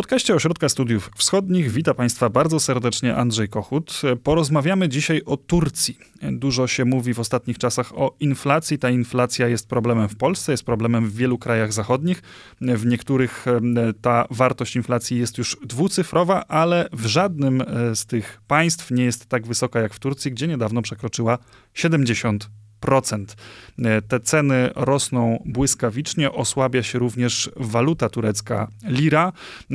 podcaście Ośrodka Studiów Wschodnich wita Państwa bardzo serdecznie Andrzej Kochut. Porozmawiamy dzisiaj o Turcji. Dużo się mówi w ostatnich czasach o inflacji. Ta inflacja jest problemem w Polsce, jest problemem w wielu krajach zachodnich. W niektórych ta wartość inflacji jest już dwucyfrowa, ale w żadnym z tych państw nie jest tak wysoka jak w Turcji, gdzie niedawno przekroczyła 70%. Te ceny rosną błyskawicznie, osłabia się również waluta turecka, lira.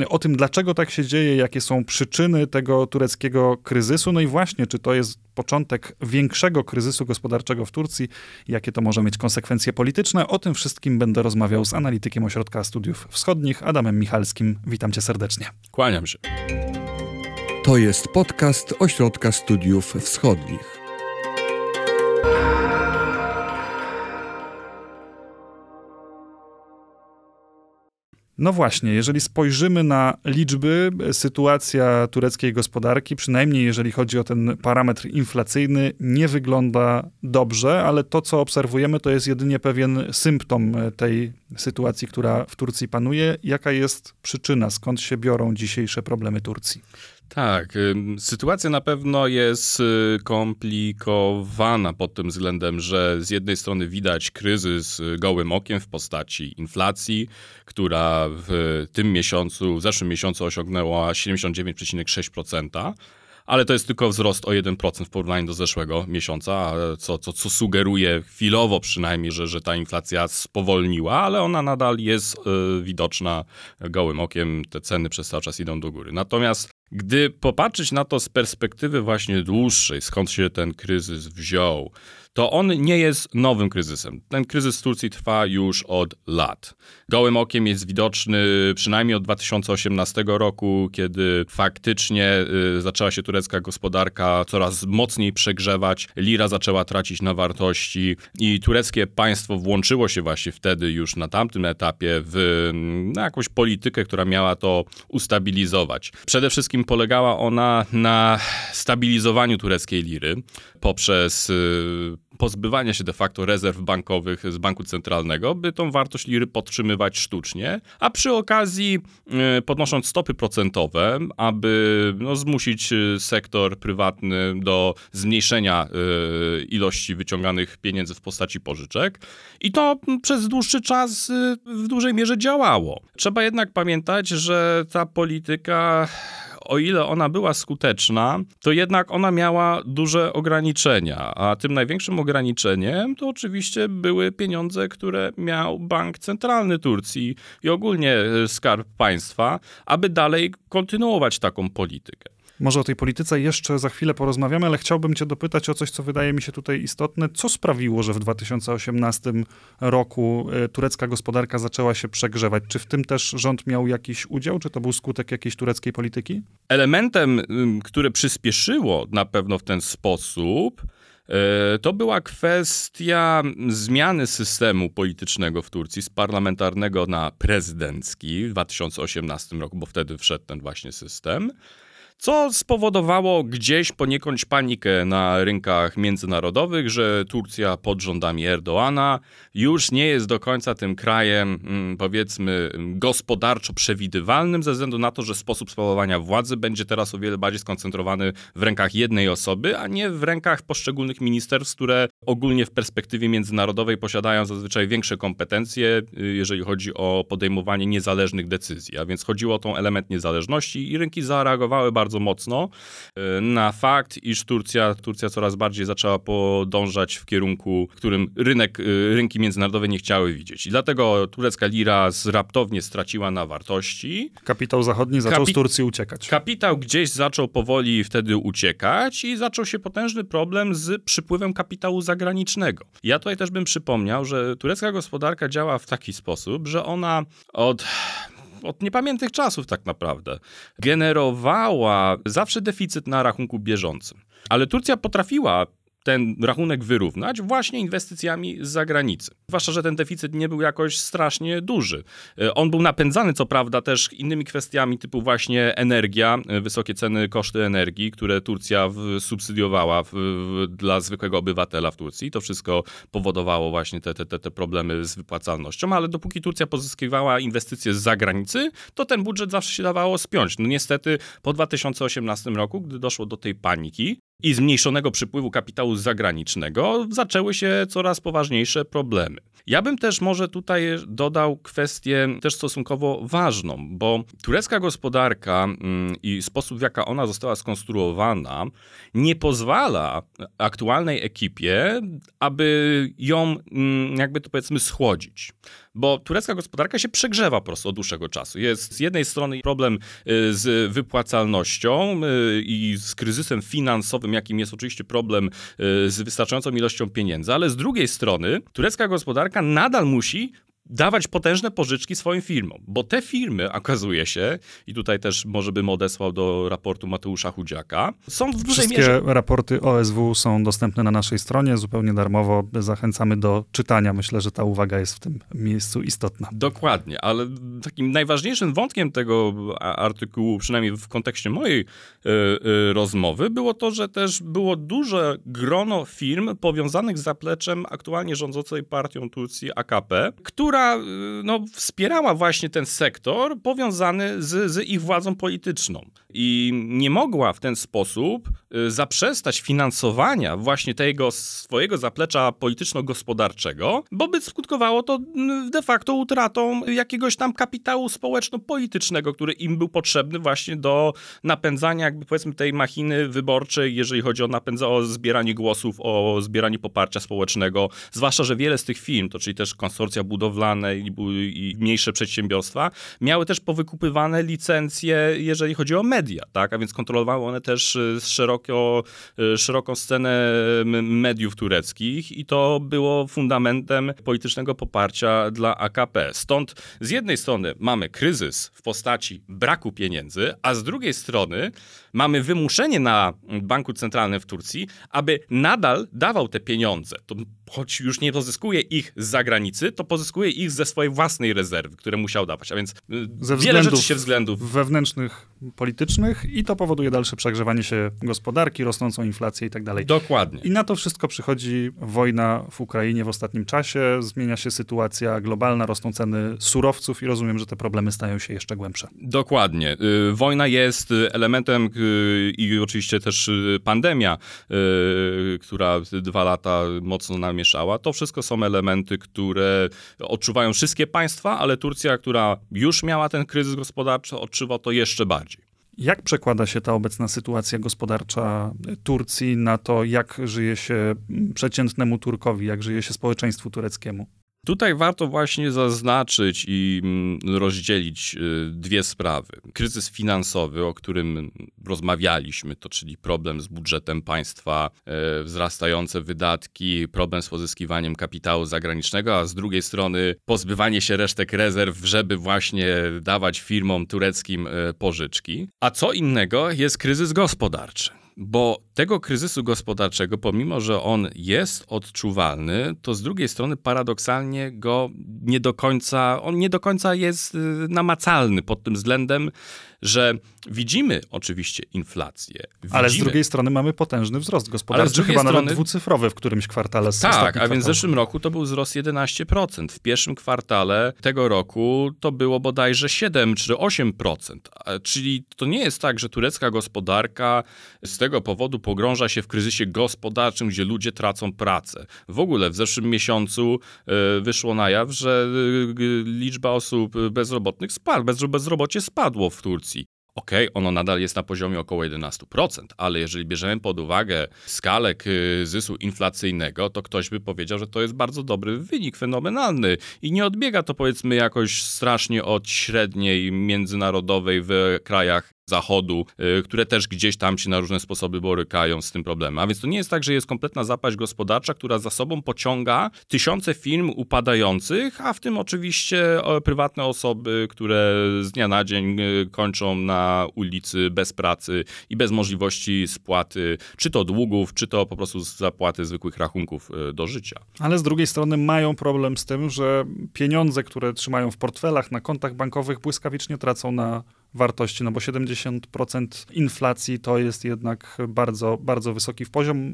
O tym, dlaczego tak się dzieje, jakie są przyczyny tego tureckiego kryzysu, no i właśnie, czy to jest początek większego kryzysu gospodarczego w Turcji, jakie to może mieć konsekwencje polityczne, o tym wszystkim będę rozmawiał z analitykiem Ośrodka Studiów Wschodnich, Adamem Michalskim. Witam cię serdecznie. Kłaniam się. To jest podcast Ośrodka Studiów Wschodnich. No właśnie, jeżeli spojrzymy na liczby, sytuacja tureckiej gospodarki, przynajmniej jeżeli chodzi o ten parametr inflacyjny, nie wygląda dobrze, ale to, co obserwujemy, to jest jedynie pewien symptom tej sytuacji, która w Turcji panuje. Jaka jest przyczyna? Skąd się biorą dzisiejsze problemy Turcji? Tak, sytuacja na pewno jest komplikowana pod tym względem, że z jednej strony widać kryzys gołym okiem w postaci inflacji, która w zeszłym miesiącu osiągnęła 79,6%, ale to jest tylko wzrost o 1% w porównaniu do zeszłego miesiąca, co sugeruje chwilowo przynajmniej, że ta inflacja spowolniła, ale ona nadal jest widoczna gołym okiem. Te ceny przez cały czas idą do góry. Natomiast gdy popatrzeć na to z perspektywy właśnie dłuższej, skąd się ten kryzys wziął, to on nie jest nowym kryzysem. Ten kryzys w Turcji trwa już od lat. Gołym okiem jest widoczny przynajmniej od 2018 roku, kiedy faktycznie zaczęła się turecka gospodarka coraz mocniej przegrzewać, lira zaczęła tracić na wartości i tureckie państwo włączyło się właśnie wtedy już na tamtym etapie na jakąś politykę, która miała to ustabilizować. Przede wszystkim polegała ona na stabilizowaniu tureckiej liry poprzez pozbywania się de facto rezerw bankowych z banku centralnego, by tą wartość liry podtrzymywać sztucznie, a przy okazji podnosząc stopy procentowe, aby zmusić sektor prywatny do zmniejszenia ilości wyciąganych pieniędzy w postaci pożyczek. I to przez dłuższy czas w dużej mierze działało. Trzeba jednak pamiętać, że ta polityka, o ile ona była skuteczna, to jednak ona miała duże ograniczenia, a tym największym ograniczeniem to oczywiście były pieniądze, które miał Bank Centralny Turcji i ogólnie Skarb Państwa, aby dalej kontynuować taką politykę. Może o tej polityce jeszcze za chwilę porozmawiamy, ale chciałbym cię dopytać o coś, co wydaje mi się tutaj istotne. Co sprawiło, że w 2018 roku turecka gospodarka zaczęła się przegrzewać? Czy w tym też rząd miał jakiś udział? Czy to był skutek jakiejś tureckiej polityki? Elementem, które przyspieszyło na pewno w ten sposób, to była kwestia zmiany systemu politycznego w Turcji z parlamentarnego na prezydencki w 2018 roku, bo wtedy wszedł ten właśnie system. Co spowodowało gdzieś poniekąd panikę na rynkach międzynarodowych, że Turcja pod rządami Erdoğana już nie jest do końca tym krajem, powiedzmy, gospodarczo przewidywalnym, ze względu na to, że sposób sprawowania władzy będzie teraz o wiele bardziej skoncentrowany w rękach jednej osoby, a nie w rękach poszczególnych ministerstw, które ogólnie w perspektywie międzynarodowej posiadają zazwyczaj większe kompetencje, jeżeli chodzi o podejmowanie niezależnych decyzji. A więc chodziło o ten element niezależności i rynki zareagowały bardzo mocno na fakt, iż Turcja coraz bardziej zaczęła podążać w kierunku, w którym rynki międzynarodowe nie chciały widzieć. I dlatego turecka lira raptownie straciła na wartości. Kapitał zachodni zaczął z Turcji uciekać. Kapitał gdzieś zaczął powoli wtedy uciekać i zaczął się potężny problem z przypływem kapitału zagranicznego. Ja tutaj też bym przypomniał, że turecka gospodarka działa w taki sposób, że ona od niepamiętnych czasów tak naprawdę generowała zawsze deficyt na rachunku bieżącym. Ale Turcja potrafiła ten rachunek wyrównać właśnie inwestycjami z zagranicy. Zwłaszcza, że ten deficyt nie był jakoś strasznie duży. On był napędzany co prawda też innymi kwestiami typu właśnie energia, wysokie ceny, koszty energii, które Turcja subsydiowała dla zwykłego obywatela w Turcji. To wszystko powodowało właśnie te problemy z wypłacalnością, ale dopóki Turcja pozyskiwała inwestycje z zagranicy, to ten budżet zawsze się dawało spiąć. No niestety po 2018 roku, gdy doszło do tej paniki i zmniejszonego przypływu kapitału zagranicznego, zaczęły się coraz poważniejsze problemy. Ja bym też może tutaj dodał kwestię też stosunkowo ważną, bo turecka gospodarka i sposób, w jaki ona została skonstruowana, nie pozwala aktualnej ekipie, aby ją jakby to powiedzmy schłodzić. Bo turecka gospodarka się przegrzewa po prostu od dłuższego czasu. Jest z jednej strony problem z wypłacalnością i z kryzysem finansowym, jakim jest oczywiście problem z wystarczającą ilością pieniędzy, ale z drugiej strony turecka gospodarka nadal musi dawać potężne pożyczki swoim firmom, bo te firmy, okazuje się, i tutaj też może bym odesłał do raportu Mateusza Chudziaka, są w dużej mierze... Wszystkie raporty OSW są dostępne na naszej stronie, zupełnie darmowo, zachęcamy do czytania. Myślę, że ta uwaga jest w tym miejscu istotna. Dokładnie, ale takim najważniejszym wątkiem tego artykułu, przynajmniej w kontekście mojej rozmowy, było to, że też było duże grono firm powiązanych z zapleczem aktualnie rządzącej partią Turcji AKP, która wspierała właśnie ten sektor powiązany z ich władzą polityczną. I nie mogła w ten sposób zaprzestać finansowania właśnie tego swojego zaplecza polityczno-gospodarczego, bo by skutkowało to de facto utratą jakiegoś tam kapitału społeczno-politycznego, który im był potrzebny właśnie do napędzania jakby powiedzmy tej machiny wyborczej, jeżeli chodzi o zbieranie głosów, o zbieranie poparcia społecznego. Zwłaszcza, że wiele z tych firm, to czyli też konsorcja budowlane i mniejsze przedsiębiorstwa, miały też powykupywane licencje, jeżeli chodzi o media, tak? A więc kontrolowały one też szeroką scenę mediów tureckich i to było fundamentem politycznego poparcia dla AKP. Stąd z jednej strony mamy kryzys w postaci braku pieniędzy, a z drugiej strony mamy wymuszenie na banku centralnym w Turcji, aby nadal dawał te pieniądze. To choć już nie pozyskuje ich z zagranicy, to pozyskuje ich ze swojej własnej rezerwy, które musiał dawać. A więc wiele rzeczy się względów wewnętrznych, politycznych i to powoduje dalsze przegrzewanie się gospodarki, rosnącą inflację i tak dalej. Dokładnie. I na to wszystko przychodzi wojna w Ukrainie w ostatnim czasie, zmienia się sytuacja globalna, rosną ceny surowców i rozumiem, że te problemy stają się jeszcze głębsze. Dokładnie. Wojna jest elementem i oczywiście też pandemia, która 2 lata mocno namieszała. To wszystko są elementy, które odczuwają wszystkie państwa, ale Turcja, która już miała ten kryzys gospodarczy, odczuwa to jeszcze bardziej. Jak przekłada się ta obecna sytuacja gospodarcza Turcji na to, jak żyje się przeciętnemu Turkowi, jak żyje się społeczeństwu tureckiemu? Tutaj warto właśnie zaznaczyć i rozdzielić dwie sprawy. Kryzys finansowy, o którym rozmawialiśmy, to czyli problem z budżetem państwa, wzrastające wydatki, problem z pozyskiwaniem kapitału zagranicznego, a z drugiej strony pozbywanie się resztek rezerw, żeby właśnie dawać firmom tureckim pożyczki. A co innego jest kryzys gospodarczy. Bo tego kryzysu gospodarczego, pomimo że on jest odczuwalny, to z drugiej strony paradoksalnie on nie do końca jest namacalny pod tym względem, że widzimy oczywiście inflację. Ale z drugiej strony mamy potężny wzrost gospodarczy, chyba nawet dwucyfrowy w którymś kwartale. Tak, a więc w zeszłym roku to był wzrost 11%. W pierwszym kwartale tego roku to było bodajże 7 czy 8%. Czyli to nie jest tak, że turecka gospodarka z tego powodu pogrąża się w kryzysie gospodarczym, gdzie ludzie tracą pracę. W ogóle w zeszłym miesiącu wyszło na jaw, że liczba osób bezrobotnych bezrobocie spadło w Turcji. Okej, ono nadal jest na poziomie około 11%, ale jeżeli bierzemy pod uwagę skalę kryzysu inflacyjnego, to ktoś by powiedział, że to jest bardzo dobry wynik, fenomenalny i nie odbiega to powiedzmy jakoś strasznie od średniej międzynarodowej w krajach Zachodu, które też gdzieś tam się na różne sposoby borykają z tym problemem. A więc to nie jest tak, że jest kompletna zapaść gospodarcza, która za sobą pociąga tysiące firm upadających, a w tym oczywiście prywatne osoby, które z dnia na dzień kończą na ulicy bez pracy i bez możliwości spłaty czy to długów, czy to po prostu zapłaty zwykłych rachunków do życia. Ale z drugiej strony mają problem z tym, że pieniądze, które trzymają w portfelach, na kontach bankowych błyskawicznie tracą na wartości, no bo 70% inflacji to jest jednak bardzo, bardzo wysoki poziom.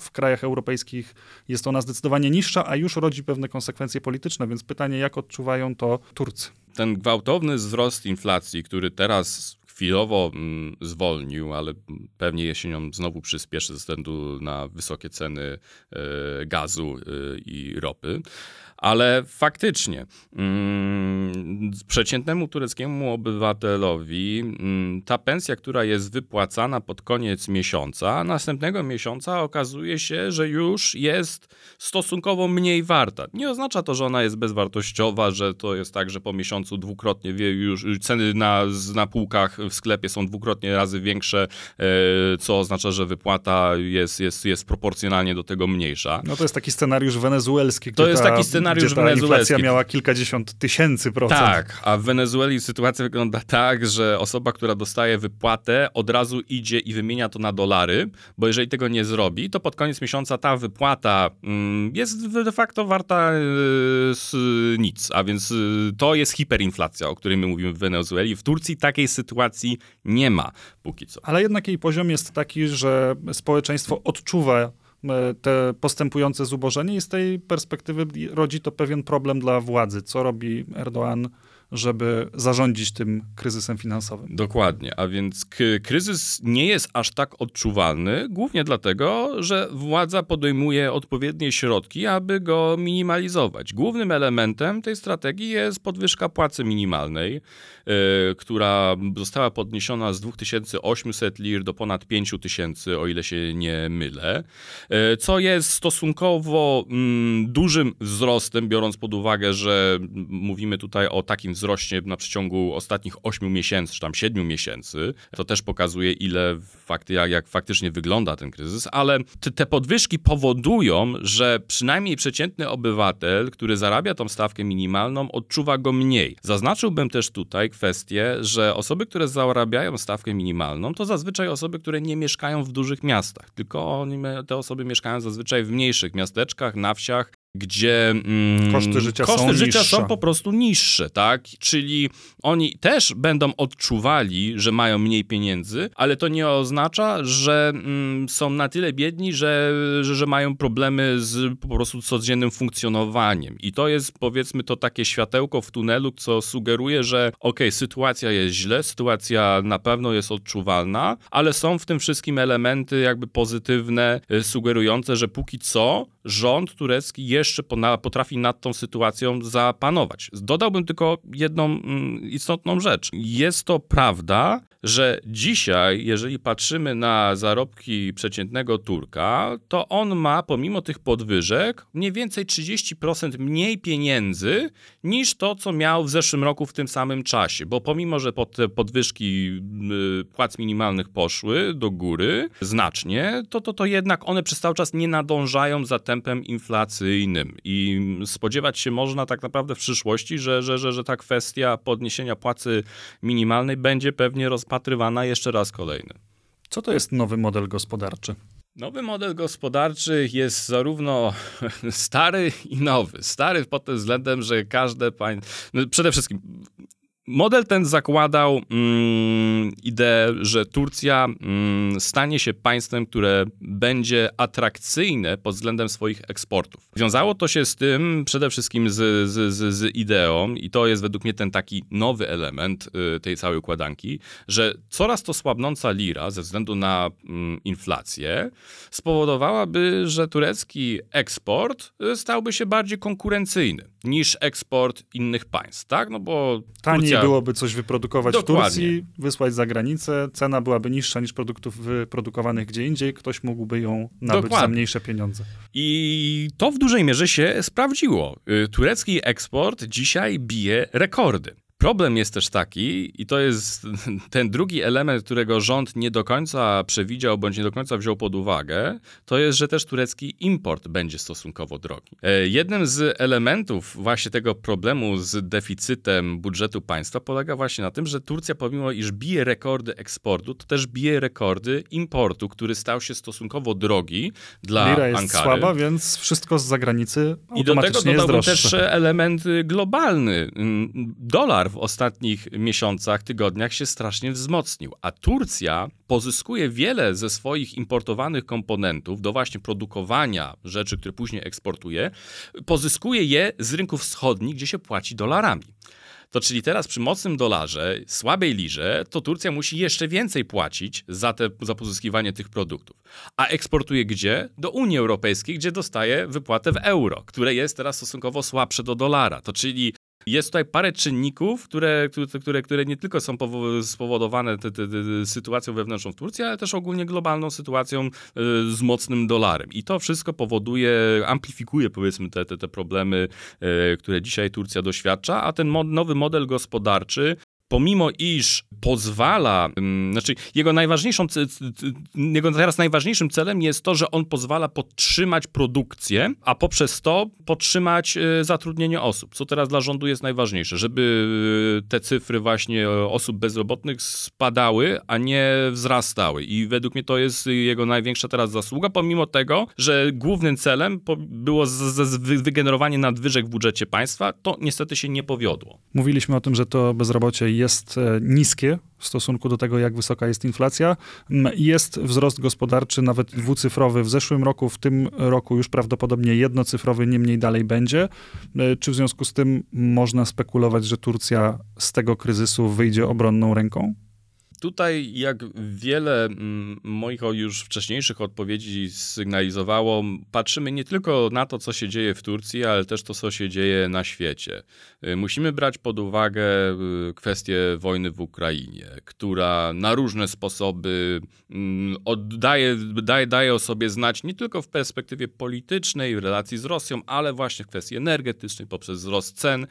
W krajach europejskich jest ona zdecydowanie niższa, a już rodzi pewne konsekwencje polityczne, więc pytanie, jak odczuwają to Turcy? Ten gwałtowny wzrost inflacji, który teraz chwilowo zwolnił, ale pewnie jesienią znowu przyspieszy ze względu na wysokie ceny gazu i ropy. Ale faktycznie przeciętnemu tureckiemu obywatelowi ta pensja, która jest wypłacana pod koniec miesiąca, następnego miesiąca okazuje się, że już jest stosunkowo mniej warta. Nie oznacza to, że ona jest bezwartościowa, że to jest tak, że po miesiącu dwukrotnie już ceny na półkach w sklepie są dwukrotnie razy większe, co oznacza, że wypłata jest proporcjonalnie do tego mniejsza. No to jest taki scenariusz wenezuelski, to jest taki scenariusz wenezuelski. Inflacja miała kilkadziesiąt tysięcy procent. Tak, a w Wenezueli sytuacja wygląda tak, że osoba, która dostaje wypłatę, od razu idzie i wymienia to na dolary, bo jeżeli tego nie zrobi, to pod koniec miesiąca ta wypłata jest de facto warta nic, a więc to jest hiperinflacja, o której my mówimy w Wenezueli. W Turcji takiej sytuacji nie ma póki co. Ale jednak jej poziom jest taki, że społeczeństwo odczuwa te postępujące zubożenie i z tej perspektywy rodzi to pewien problem dla władzy. Co robi Erdoğan, żeby zarządzić tym kryzysem finansowym? Dokładnie, a więc kryzys nie jest aż tak odczuwalny, głównie dlatego, że władza podejmuje odpowiednie środki, aby go minimalizować. Głównym elementem tej strategii jest podwyżka płacy minimalnej, która została podniesiona z 2800 lir do ponad 5000, o ile się nie mylę, co jest stosunkowo dużym wzrostem, biorąc pod uwagę, że mówimy tutaj o takim wzrośnie na przeciągu ostatnich 8 miesięcy, czy tam 7 miesięcy. To też pokazuje, ile jak faktycznie wygląda ten kryzys, ale te podwyżki powodują, że przynajmniej przeciętny obywatel, który zarabia tą stawkę minimalną, odczuwa go mniej. Zaznaczyłbym też tutaj kwestię, że osoby, które zarabiają stawkę minimalną, to zazwyczaj osoby, które nie mieszkają w dużych miastach, tylko te osoby mieszkają zazwyczaj w mniejszych miasteczkach, na wsiach, gdzie koszty życia są po prostu niższe, tak? Czyli oni też będą odczuwali, że mają mniej pieniędzy, ale to nie oznacza, że są na tyle biedni, że mają problemy z po prostu codziennym funkcjonowaniem. I to jest, powiedzmy, to takie światełko w tunelu, co sugeruje, że okej, sytuacja jest źle, sytuacja na pewno jest odczuwalna, ale są w tym wszystkim elementy jakby pozytywne, sugerujące, że póki co rząd turecki jeszcze potrafi nad tą sytuacją zapanować. Dodałbym tylko jedną istotną rzecz. Jest to prawda, że dzisiaj, jeżeli patrzymy na zarobki przeciętnego Turka, to on ma, pomimo tych podwyżek, mniej więcej 30% mniej pieniędzy niż to, co miał w zeszłym roku w tym samym czasie. Bo pomimo, że te podwyżki płac minimalnych poszły do góry znacznie, to jednak one przez cały czas nie nadążają za tempem inflacyjnym. I spodziewać się można tak naprawdę w przyszłości, że ta kwestia podniesienia płacy minimalnej będzie pewnie rozpatrywana jeszcze raz kolejny. Co to jest nowy model gospodarczy? Nowy model gospodarczy jest zarówno stary i nowy. Stary pod tym względem, że każde państwo... Przede wszystkim model ten zakładał ideę, że Turcja stanie się państwem, które będzie atrakcyjne pod względem swoich eksportów. Wiązało to się z tym przede wszystkim z ideą, i to jest według mnie ten taki nowy element tej całej układanki, że coraz to słabnąca lira ze względu na inflację spowodowałaby, że turecki eksport stałby się bardziej konkurencyjny niż eksport innych państw, tak? No bo taniej byłoby coś wyprodukować w Turcji, wysłać za granicę, cena byłaby niższa niż produktów wyprodukowanych gdzie indziej, ktoś mógłby ją nabyć za mniejsze pieniądze. I to w dużej mierze się sprawdziło. Turecki eksport dzisiaj bije rekordy. Problem jest też taki, i to jest ten drugi element, którego rząd nie do końca przewidział, bądź nie do końca wziął pod uwagę, to jest, że też turecki import będzie stosunkowo drogi. Jednym z elementów właśnie tego problemu z deficytem budżetu państwa polega właśnie na tym, że Turcja, pomimo iż bije rekordy eksportu, to też bije rekordy importu, który stał się stosunkowo drogi dla Ankary. Lira jest słaba, więc wszystko z zagranicy automatycznie jest droższe. I do tego dodałbym też element globalny. Dolar w ostatnich miesiącach, tygodniach się strasznie wzmocnił, a Turcja pozyskuje wiele ze swoich importowanych komponentów do właśnie produkowania rzeczy, które później eksportuje, pozyskuje je z rynków wschodnich, gdzie się płaci dolarami. To czyli teraz przy mocnym dolarze, słabej lirze, to Turcja musi jeszcze więcej płacić za pozyskiwanie tych produktów. A eksportuje gdzie? Do Unii Europejskiej, gdzie dostaje wypłatę w euro, które jest teraz stosunkowo słabsze do dolara. To czyli jest tutaj parę czynników, które nie tylko są spowodowane sytuacją wewnętrzną w Turcji, ale też ogólnie globalną sytuacją z mocnym dolarem. I to wszystko powoduje, amplifikuje, powiedzmy, te problemy, które dzisiaj Turcja doświadcza, a ten nowy model gospodarczy, pomimo iż pozwala, znaczy jego teraz najważniejszym celem jest to, że on pozwala podtrzymać produkcję, a poprzez to podtrzymać zatrudnienie osób. Co teraz dla rządu jest najważniejsze, żeby te cyfry właśnie osób bezrobotnych spadały, a nie wzrastały. I według mnie to jest jego największa teraz zasługa, pomimo tego, że głównym celem było wygenerowanie nadwyżek w budżecie państwa, to niestety się nie powiodło. Mówiliśmy o tym, że to bezrobocie jest niskie w stosunku do tego, jak wysoka jest inflacja. Jest wzrost gospodarczy, nawet dwucyfrowy w zeszłym roku, w tym roku już prawdopodobnie jednocyfrowy, niemniej dalej będzie. Czy w związku z tym można spekulować, że Turcja z tego kryzysu wyjdzie obronną ręką? Tutaj, jak wiele moich już wcześniejszych odpowiedzi sygnalizowało, patrzymy nie tylko na to, co się dzieje w Turcji, ale też to, co się dzieje na świecie. Musimy brać pod uwagę kwestię wojny w Ukrainie, która na różne sposoby daje o sobie znać nie tylko w perspektywie politycznej, w relacji z Rosją, ale właśnie w kwestii energetycznej poprzez wzrost cen.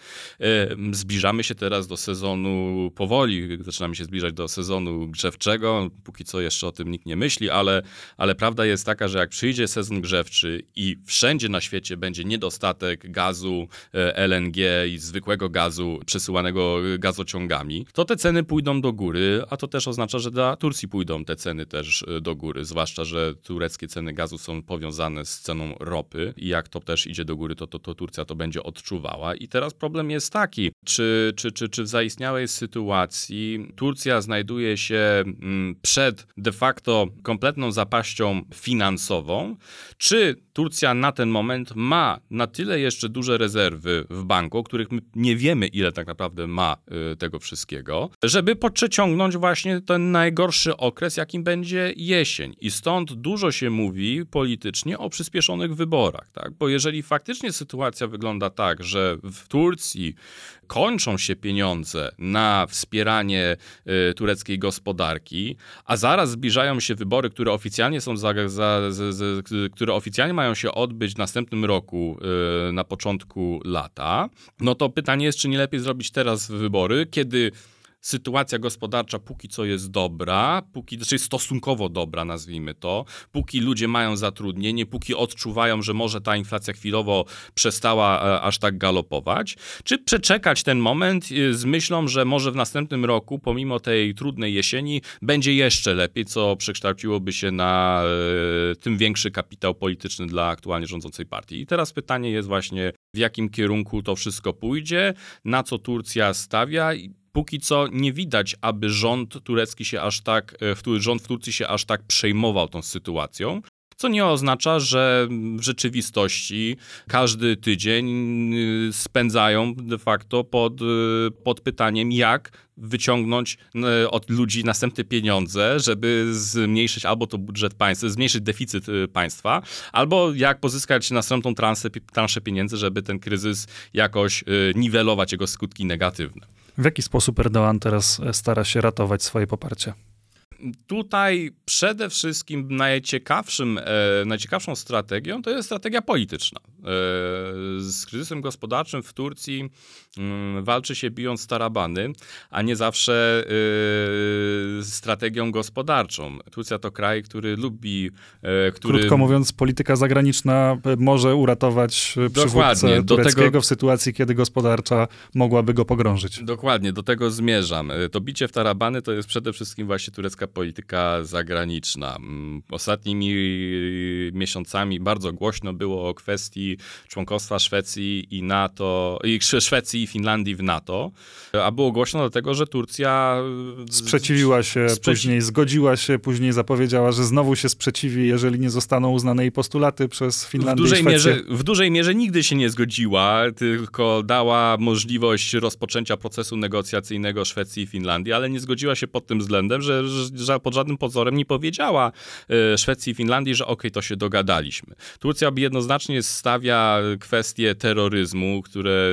Zbliżamy się teraz do sezonu, powoli zaczynamy się zbliżać do sezonu grzewczego. Póki co jeszcze o tym nikt nie myśli, ale prawda jest taka, że jak przyjdzie sezon grzewczy i wszędzie na świecie będzie niedostatek gazu, LNG i zwykłego gazu przesyłanego gazociągami, to te ceny pójdą do góry, a to też oznacza, że dla Turcji pójdą te ceny też do góry, zwłaszcza że tureckie ceny gazu są powiązane z ceną ropy i jak to też idzie do góry, to Turcja to będzie odczuwała. I teraz problem jest taki, czy w zaistniałej sytuacji Turcja znajduje się przed de facto kompletną zapaścią finansową, czy Turcja na ten moment ma na tyle jeszcze duże rezerwy w banku, o których my nie wiemy, ile tak naprawdę ma tego wszystkiego, żeby przeciągnąć właśnie ten najgorszy okres, jakim będzie jesień. I stąd dużo się mówi politycznie o przyspieszonych wyborach, tak? Bo jeżeli faktycznie sytuacja wygląda tak, że w Turcji kończą się pieniądze na wspieranie tureckiej gospodarki, a zaraz zbliżają się wybory, które oficjalnie są które oficjalnie mają się odbyć w następnym roku na początku lata, no to pytanie jest, czy nie lepiej zrobić teraz wybory, kiedy sytuacja gospodarcza póki co jest dobra, znaczy stosunkowo dobra, nazwijmy to, póki ludzie mają zatrudnienie, póki odczuwają, że może ta inflacja chwilowo przestała aż tak galopować, czy przeczekać ten moment z myślą, że może w następnym roku, pomimo tej trudnej jesieni, będzie jeszcze lepiej, co przekształciłoby się na tym większy kapitał polityczny dla aktualnie rządzącej partii. I teraz pytanie jest właśnie, w jakim kierunku to wszystko pójdzie, na co Turcja stawia. Póki co nie widać, aby rząd w Turcji się aż tak przejmował tą sytuacją, co nie oznacza, że w rzeczywistości każdy tydzień spędzają de facto pod pytaniem, jak wyciągnąć od ludzi następne pieniądze, żeby zmniejszyć albo to budżet państwa, zmniejszyć deficyt państwa, albo jak pozyskać następną transzę pieniędzy, żeby ten kryzys jakoś niwelować, jego skutki negatywne. W jaki sposób Erdoğan teraz stara się ratować swoje poparcie? Tutaj przede wszystkim najciekawszą strategią to jest strategia polityczna. Z kryzysem gospodarczym w Turcji walczy się bijąc tarabany, a nie zawsze strategią gospodarczą. Turcja to kraj, który lubi... Krótko mówiąc, polityka zagraniczna może uratować przywódcę tureckiego w sytuacji, kiedy gospodarcza mogłaby go pogrążyć. Dokładnie, do tego zmierzam. To bicie w tarabany to jest przede wszystkim właśnie turecka polityka zagraniczna. Ostatnimi miesiącami bardzo głośno było o kwestii członkostwa Szwecji i NATO, i Szwecji i Finlandii w NATO, a było głośno dlatego, że Turcja sprzeciwiła się, później zgodziła się, później zapowiedziała, że znowu się sprzeciwi, jeżeli nie zostaną uznane jej postulaty przez Finlandię i Szwecję. W dużej mierze nigdy się nie zgodziła, tylko dała możliwość rozpoczęcia procesu negocjacyjnego Szwecji i Finlandii, ale nie zgodziła się pod tym względem, że pod żadnym pozorem nie powiedziała Szwecji i Finlandii, że okej, to się dogadaliśmy. Turcja jednoznacznie stawia kwestię terroryzmu, które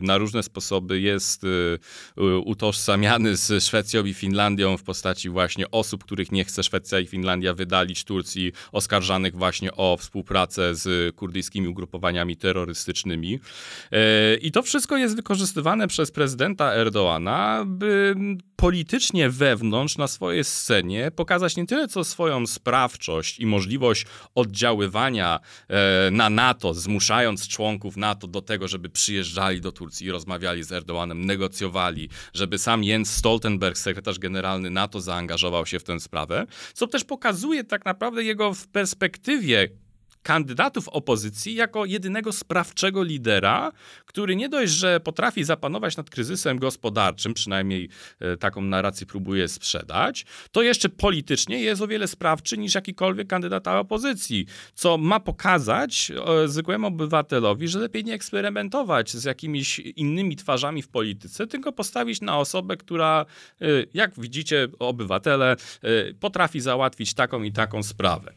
na różne sposoby jest utożsamiany z Szwecją i Finlandią w postaci właśnie osób, których nie chce Szwecja i Finlandia wydalić Turcji, oskarżanych właśnie o współpracę z kurdyjskimi ugrupowaniami terrorystycznymi. I to wszystko jest wykorzystywane przez prezydenta Erdoğana, by politycznie wewnątrz na swojej scenie pokazać nie tyle co swoją sprawczość i możliwość oddziaływania na NATO, zmuszając członków NATO do tego, żeby przyjeżdżali do Turcji i rozmawiali z Erdoğanem, negocjowali, żeby sam Jens Stoltenberg, sekretarz generalny NATO, zaangażował się w tę sprawę, co też pokazuje tak naprawdę jego w perspektywie kandydatów opozycji jako jedynego sprawczego lidera, który nie dość, że potrafi zapanować nad kryzysem gospodarczym, przynajmniej taką narrację próbuje sprzedać, to jeszcze politycznie jest o wiele sprawczy niż jakikolwiek kandydata opozycji, co ma pokazać zwykłemu obywatelowi, że lepiej nie eksperymentować z jakimiś innymi twarzami w polityce, tylko postawić na osobę, która, jak widzicie, obywatele, potrafi załatwić taką i taką sprawę.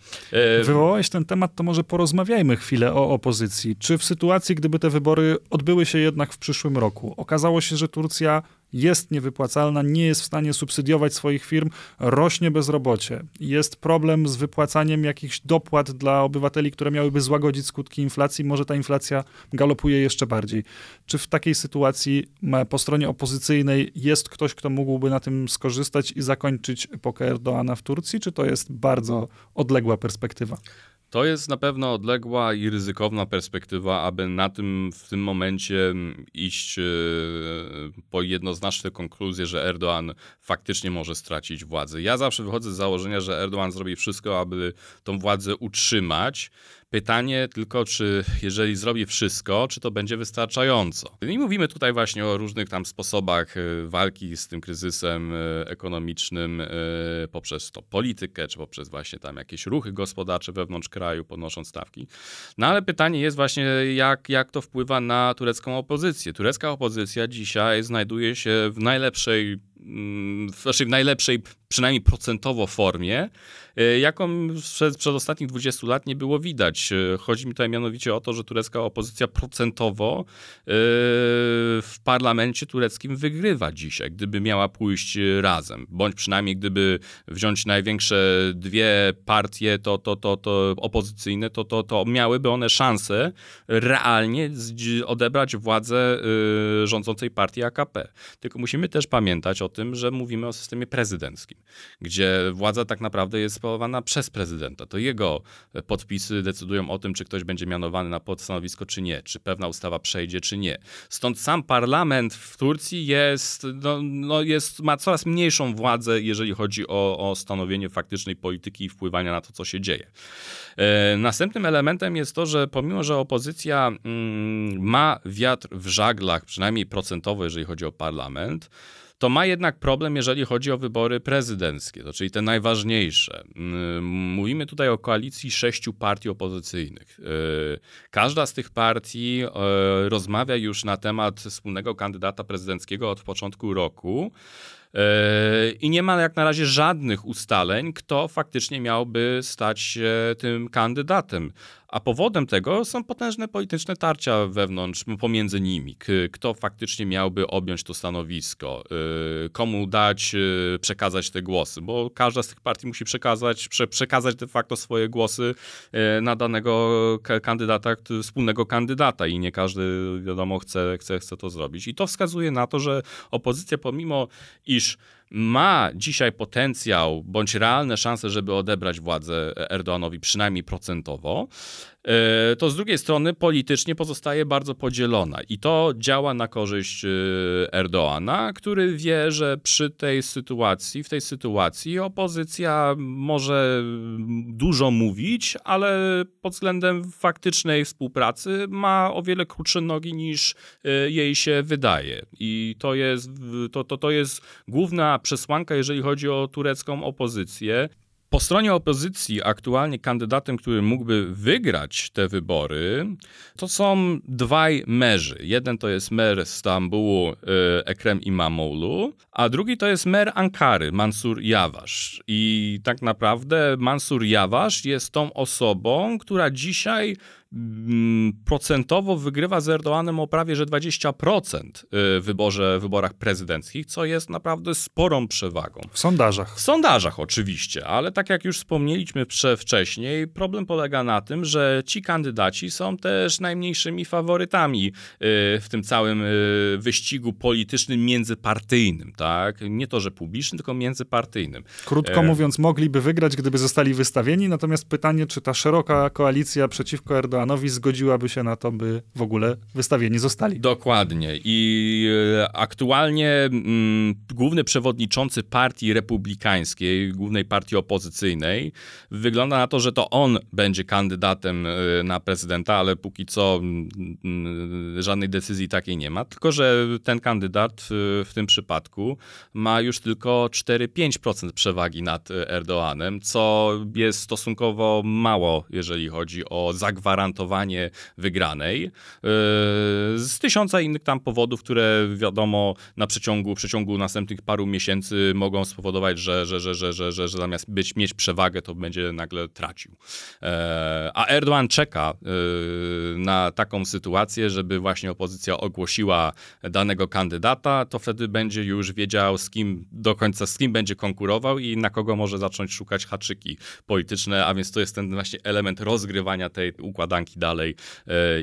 Wywołałeś ten temat, to może porozmawiajmy chwilę o opozycji. Czy w sytuacji, gdyby te wybory odbyły się jednak w przyszłym roku, okazało się, że Turcja jest niewypłacalna, nie jest w stanie subsydiować swoich firm, rośnie bezrobocie, jest problem z wypłacaniem jakichś dopłat dla obywateli, które miałyby złagodzić skutki inflacji, może ta inflacja galopuje jeszcze bardziej. Czy w takiej sytuacji po stronie opozycyjnej jest ktoś, kto mógłby na tym skorzystać i zakończyć epokę Erdoğana w Turcji, czy to jest bardzo odległa perspektywa? To jest na pewno odległa i ryzykowna perspektywa, aby w tym momencie iść po jednoznaczne konkluzje, że Erdoğan faktycznie może stracić władzę. Ja zawsze wychodzę z założenia, że Erdoğan zrobi wszystko, aby tą władzę utrzymać. Pytanie tylko, czy jeżeli zrobi wszystko, czy to będzie wystarczająco. I mówimy tutaj właśnie o różnych tam sposobach walki z tym kryzysem ekonomicznym poprzez to politykę, czy poprzez właśnie tam jakieś ruchy gospodarcze wewnątrz kraju, podnosząc stawki. No ale pytanie jest właśnie, jak to wpływa na turecką opozycję. Turecka opozycja dzisiaj znajduje się w najlepszej, przynajmniej procentowo formie, jaką przez ostatnich 20 lat nie było widać. Chodzi mi tutaj mianowicie o to, że turecka opozycja procentowo w parlamencie tureckim wygrywa dzisiaj, gdyby miała pójść razem, bądź przynajmniej gdyby wziąć największe dwie partie to opozycyjne, to miałyby one szansę realnie odebrać władzę rządzącej partii AKP. Tylko musimy też pamiętać o tym, że mówimy o systemie prezydenckim, gdzie władza tak naprawdę jest sprawowana przez prezydenta. To jego podpisy decydują o tym, czy ktoś będzie mianowany na stanowisko, czy nie, czy pewna ustawa przejdzie, czy nie. Stąd sam parlament w Turcji ma coraz mniejszą władzę, jeżeli chodzi o stanowienie faktycznej polityki i wpływania na to, co się dzieje. Następnym elementem jest to, że pomimo, że opozycja ma wiatr w żaglach, przynajmniej procentowo, jeżeli chodzi o parlament, to ma jednak problem, jeżeli chodzi o wybory prezydenckie, to czyli te najważniejsze. Mówimy tutaj o koalicji 6 partii opozycyjnych. Każda z tych partii rozmawia już na temat wspólnego kandydata prezydenckiego od początku roku. I nie ma jak na razie żadnych ustaleń, kto faktycznie miałby stać się tym kandydatem. A powodem tego są potężne polityczne tarcia wewnątrz, pomiędzy nimi. Kto faktycznie miałby objąć to stanowisko, komu dać, przekazać te głosy, bo każda z tych partii musi przekazać de facto swoje głosy na danego kandydata, wspólnego kandydata i nie każdy, wiadomo, chce to zrobić. I to wskazuje na to, że opozycja, pomimo iż ma dzisiaj potencjał bądź realne szanse, żeby odebrać władzę Erdoğanowi, przynajmniej procentowo, to z drugiej strony politycznie pozostaje bardzo podzielona i to działa na korzyść Erdoğana, który wie, że w tej sytuacji opozycja może dużo mówić, ale pod względem faktycznej współpracy ma o wiele krótsze nogi niż jej się wydaje i to jest główna przesłanka, jeżeli chodzi o turecką opozycję. Po stronie opozycji aktualnie kandydatem, który mógłby wygrać te wybory, to są dwaj merzy. Jeden to jest mer Stambułu, Ekrem İmamoğlu, a drugi to jest mer Ankary, Mansur Yavaş. I tak naprawdę Mansur Yavaş jest tą osobą, która dzisiaj procentowo wygrywa z Erdoğanem o prawie, że 20% w wyborach prezydenckich, co jest naprawdę sporą przewagą. W sondażach oczywiście, ale tak jak już wspomnieliśmy wcześniej, problem polega na tym, że ci kandydaci są też najmniejszymi faworytami w tym całym wyścigu politycznym międzypartyjnym, tak? Nie to, że publicznym, tylko międzypartyjnym. Krótko mówiąc, mogliby wygrać, gdyby zostali wystawieni, natomiast pytanie, czy ta szeroka koalicja przeciwko Erdoğanowi zgodziłaby się na to, by w ogóle wystawieni zostali. Dokładnie. I aktualnie główny przewodniczący partii republikańskiej, głównej partii opozycyjnej, wygląda na to, że to on będzie kandydatem na prezydenta, ale póki co żadnej decyzji takiej nie ma, tylko że ten kandydat w tym przypadku ma już tylko 4-5% przewagi nad Erdoğanem, co jest stosunkowo mało, jeżeli chodzi o zagwarantowanie wygranej. Z 1000 innych tam powodów, które wiadomo na przeciągu następnych paru miesięcy mogą spowodować, że zamiast mieć przewagę, to będzie nagle tracił. A Erdoğan czeka na taką sytuację, żeby właśnie opozycja ogłosiła danego kandydata, to wtedy będzie już wiedział do końca z kim będzie konkurował i na kogo może zacząć szukać haczyki polityczne, a więc to jest ten właśnie element rozgrywania tej układanki dalej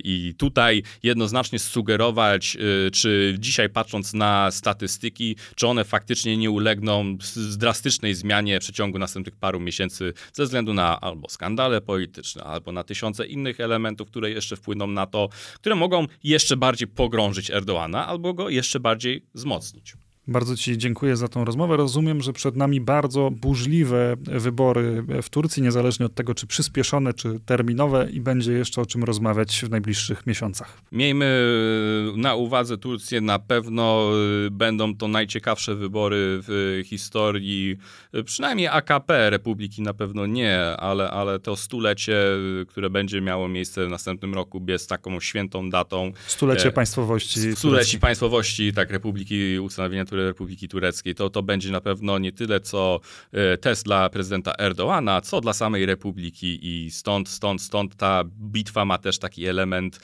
i tutaj jednoznacznie sugerować, czy dzisiaj patrząc na statystyki, czy one faktycznie nie ulegną drastycznej zmianie w przeciągu następnych paru miesięcy ze względu na albo skandale polityczne, albo na 1000 innych elementów, które jeszcze wpłyną na to, które mogą jeszcze bardziej pogrążyć Erdoğana, albo go jeszcze bardziej wzmocnić. Bardzo ci dziękuję za tą rozmowę. Rozumiem, że przed nami bardzo burzliwe wybory w Turcji, niezależnie od tego, czy przyspieszone, czy terminowe i będzie jeszcze o czym rozmawiać w najbliższych miesiącach. Miejmy na uwadze Turcję. Na pewno będą to najciekawsze wybory w historii, przynajmniej AKP, Republiki na pewno nie, ale to stulecie, które będzie miało miejsce w następnym roku, jest taką świętą datą. Stulecie państwowości. Stulecie państwowości, tak, Republiki, ustanowienia Republiki Tureckiej, to będzie na pewno nie tyle co test dla prezydenta Erdoğana, co dla samej Republiki i stąd ta bitwa ma też taki element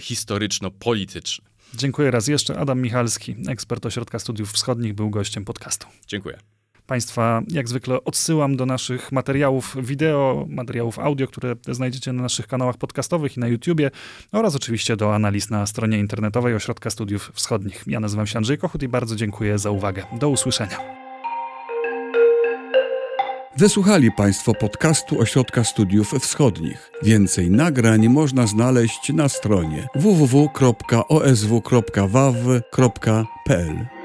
historyczno-polityczny. Dziękuję raz jeszcze. Adam Michalski, ekspert Ośrodka Studiów Wschodnich, był gościem podcastu. Dziękuję. Państwa jak zwykle odsyłam do naszych materiałów wideo, materiałów audio, które znajdziecie na naszych kanałach podcastowych i na YouTubie oraz oczywiście do analiz na stronie internetowej Ośrodka Studiów Wschodnich. Ja nazywam się Andrzej Kochut i bardzo dziękuję za uwagę. Do usłyszenia. Wysłuchali Państwo podcastu Ośrodka Studiów Wschodnich. Więcej nagrań można znaleźć na stronie www.osw.waw.pl.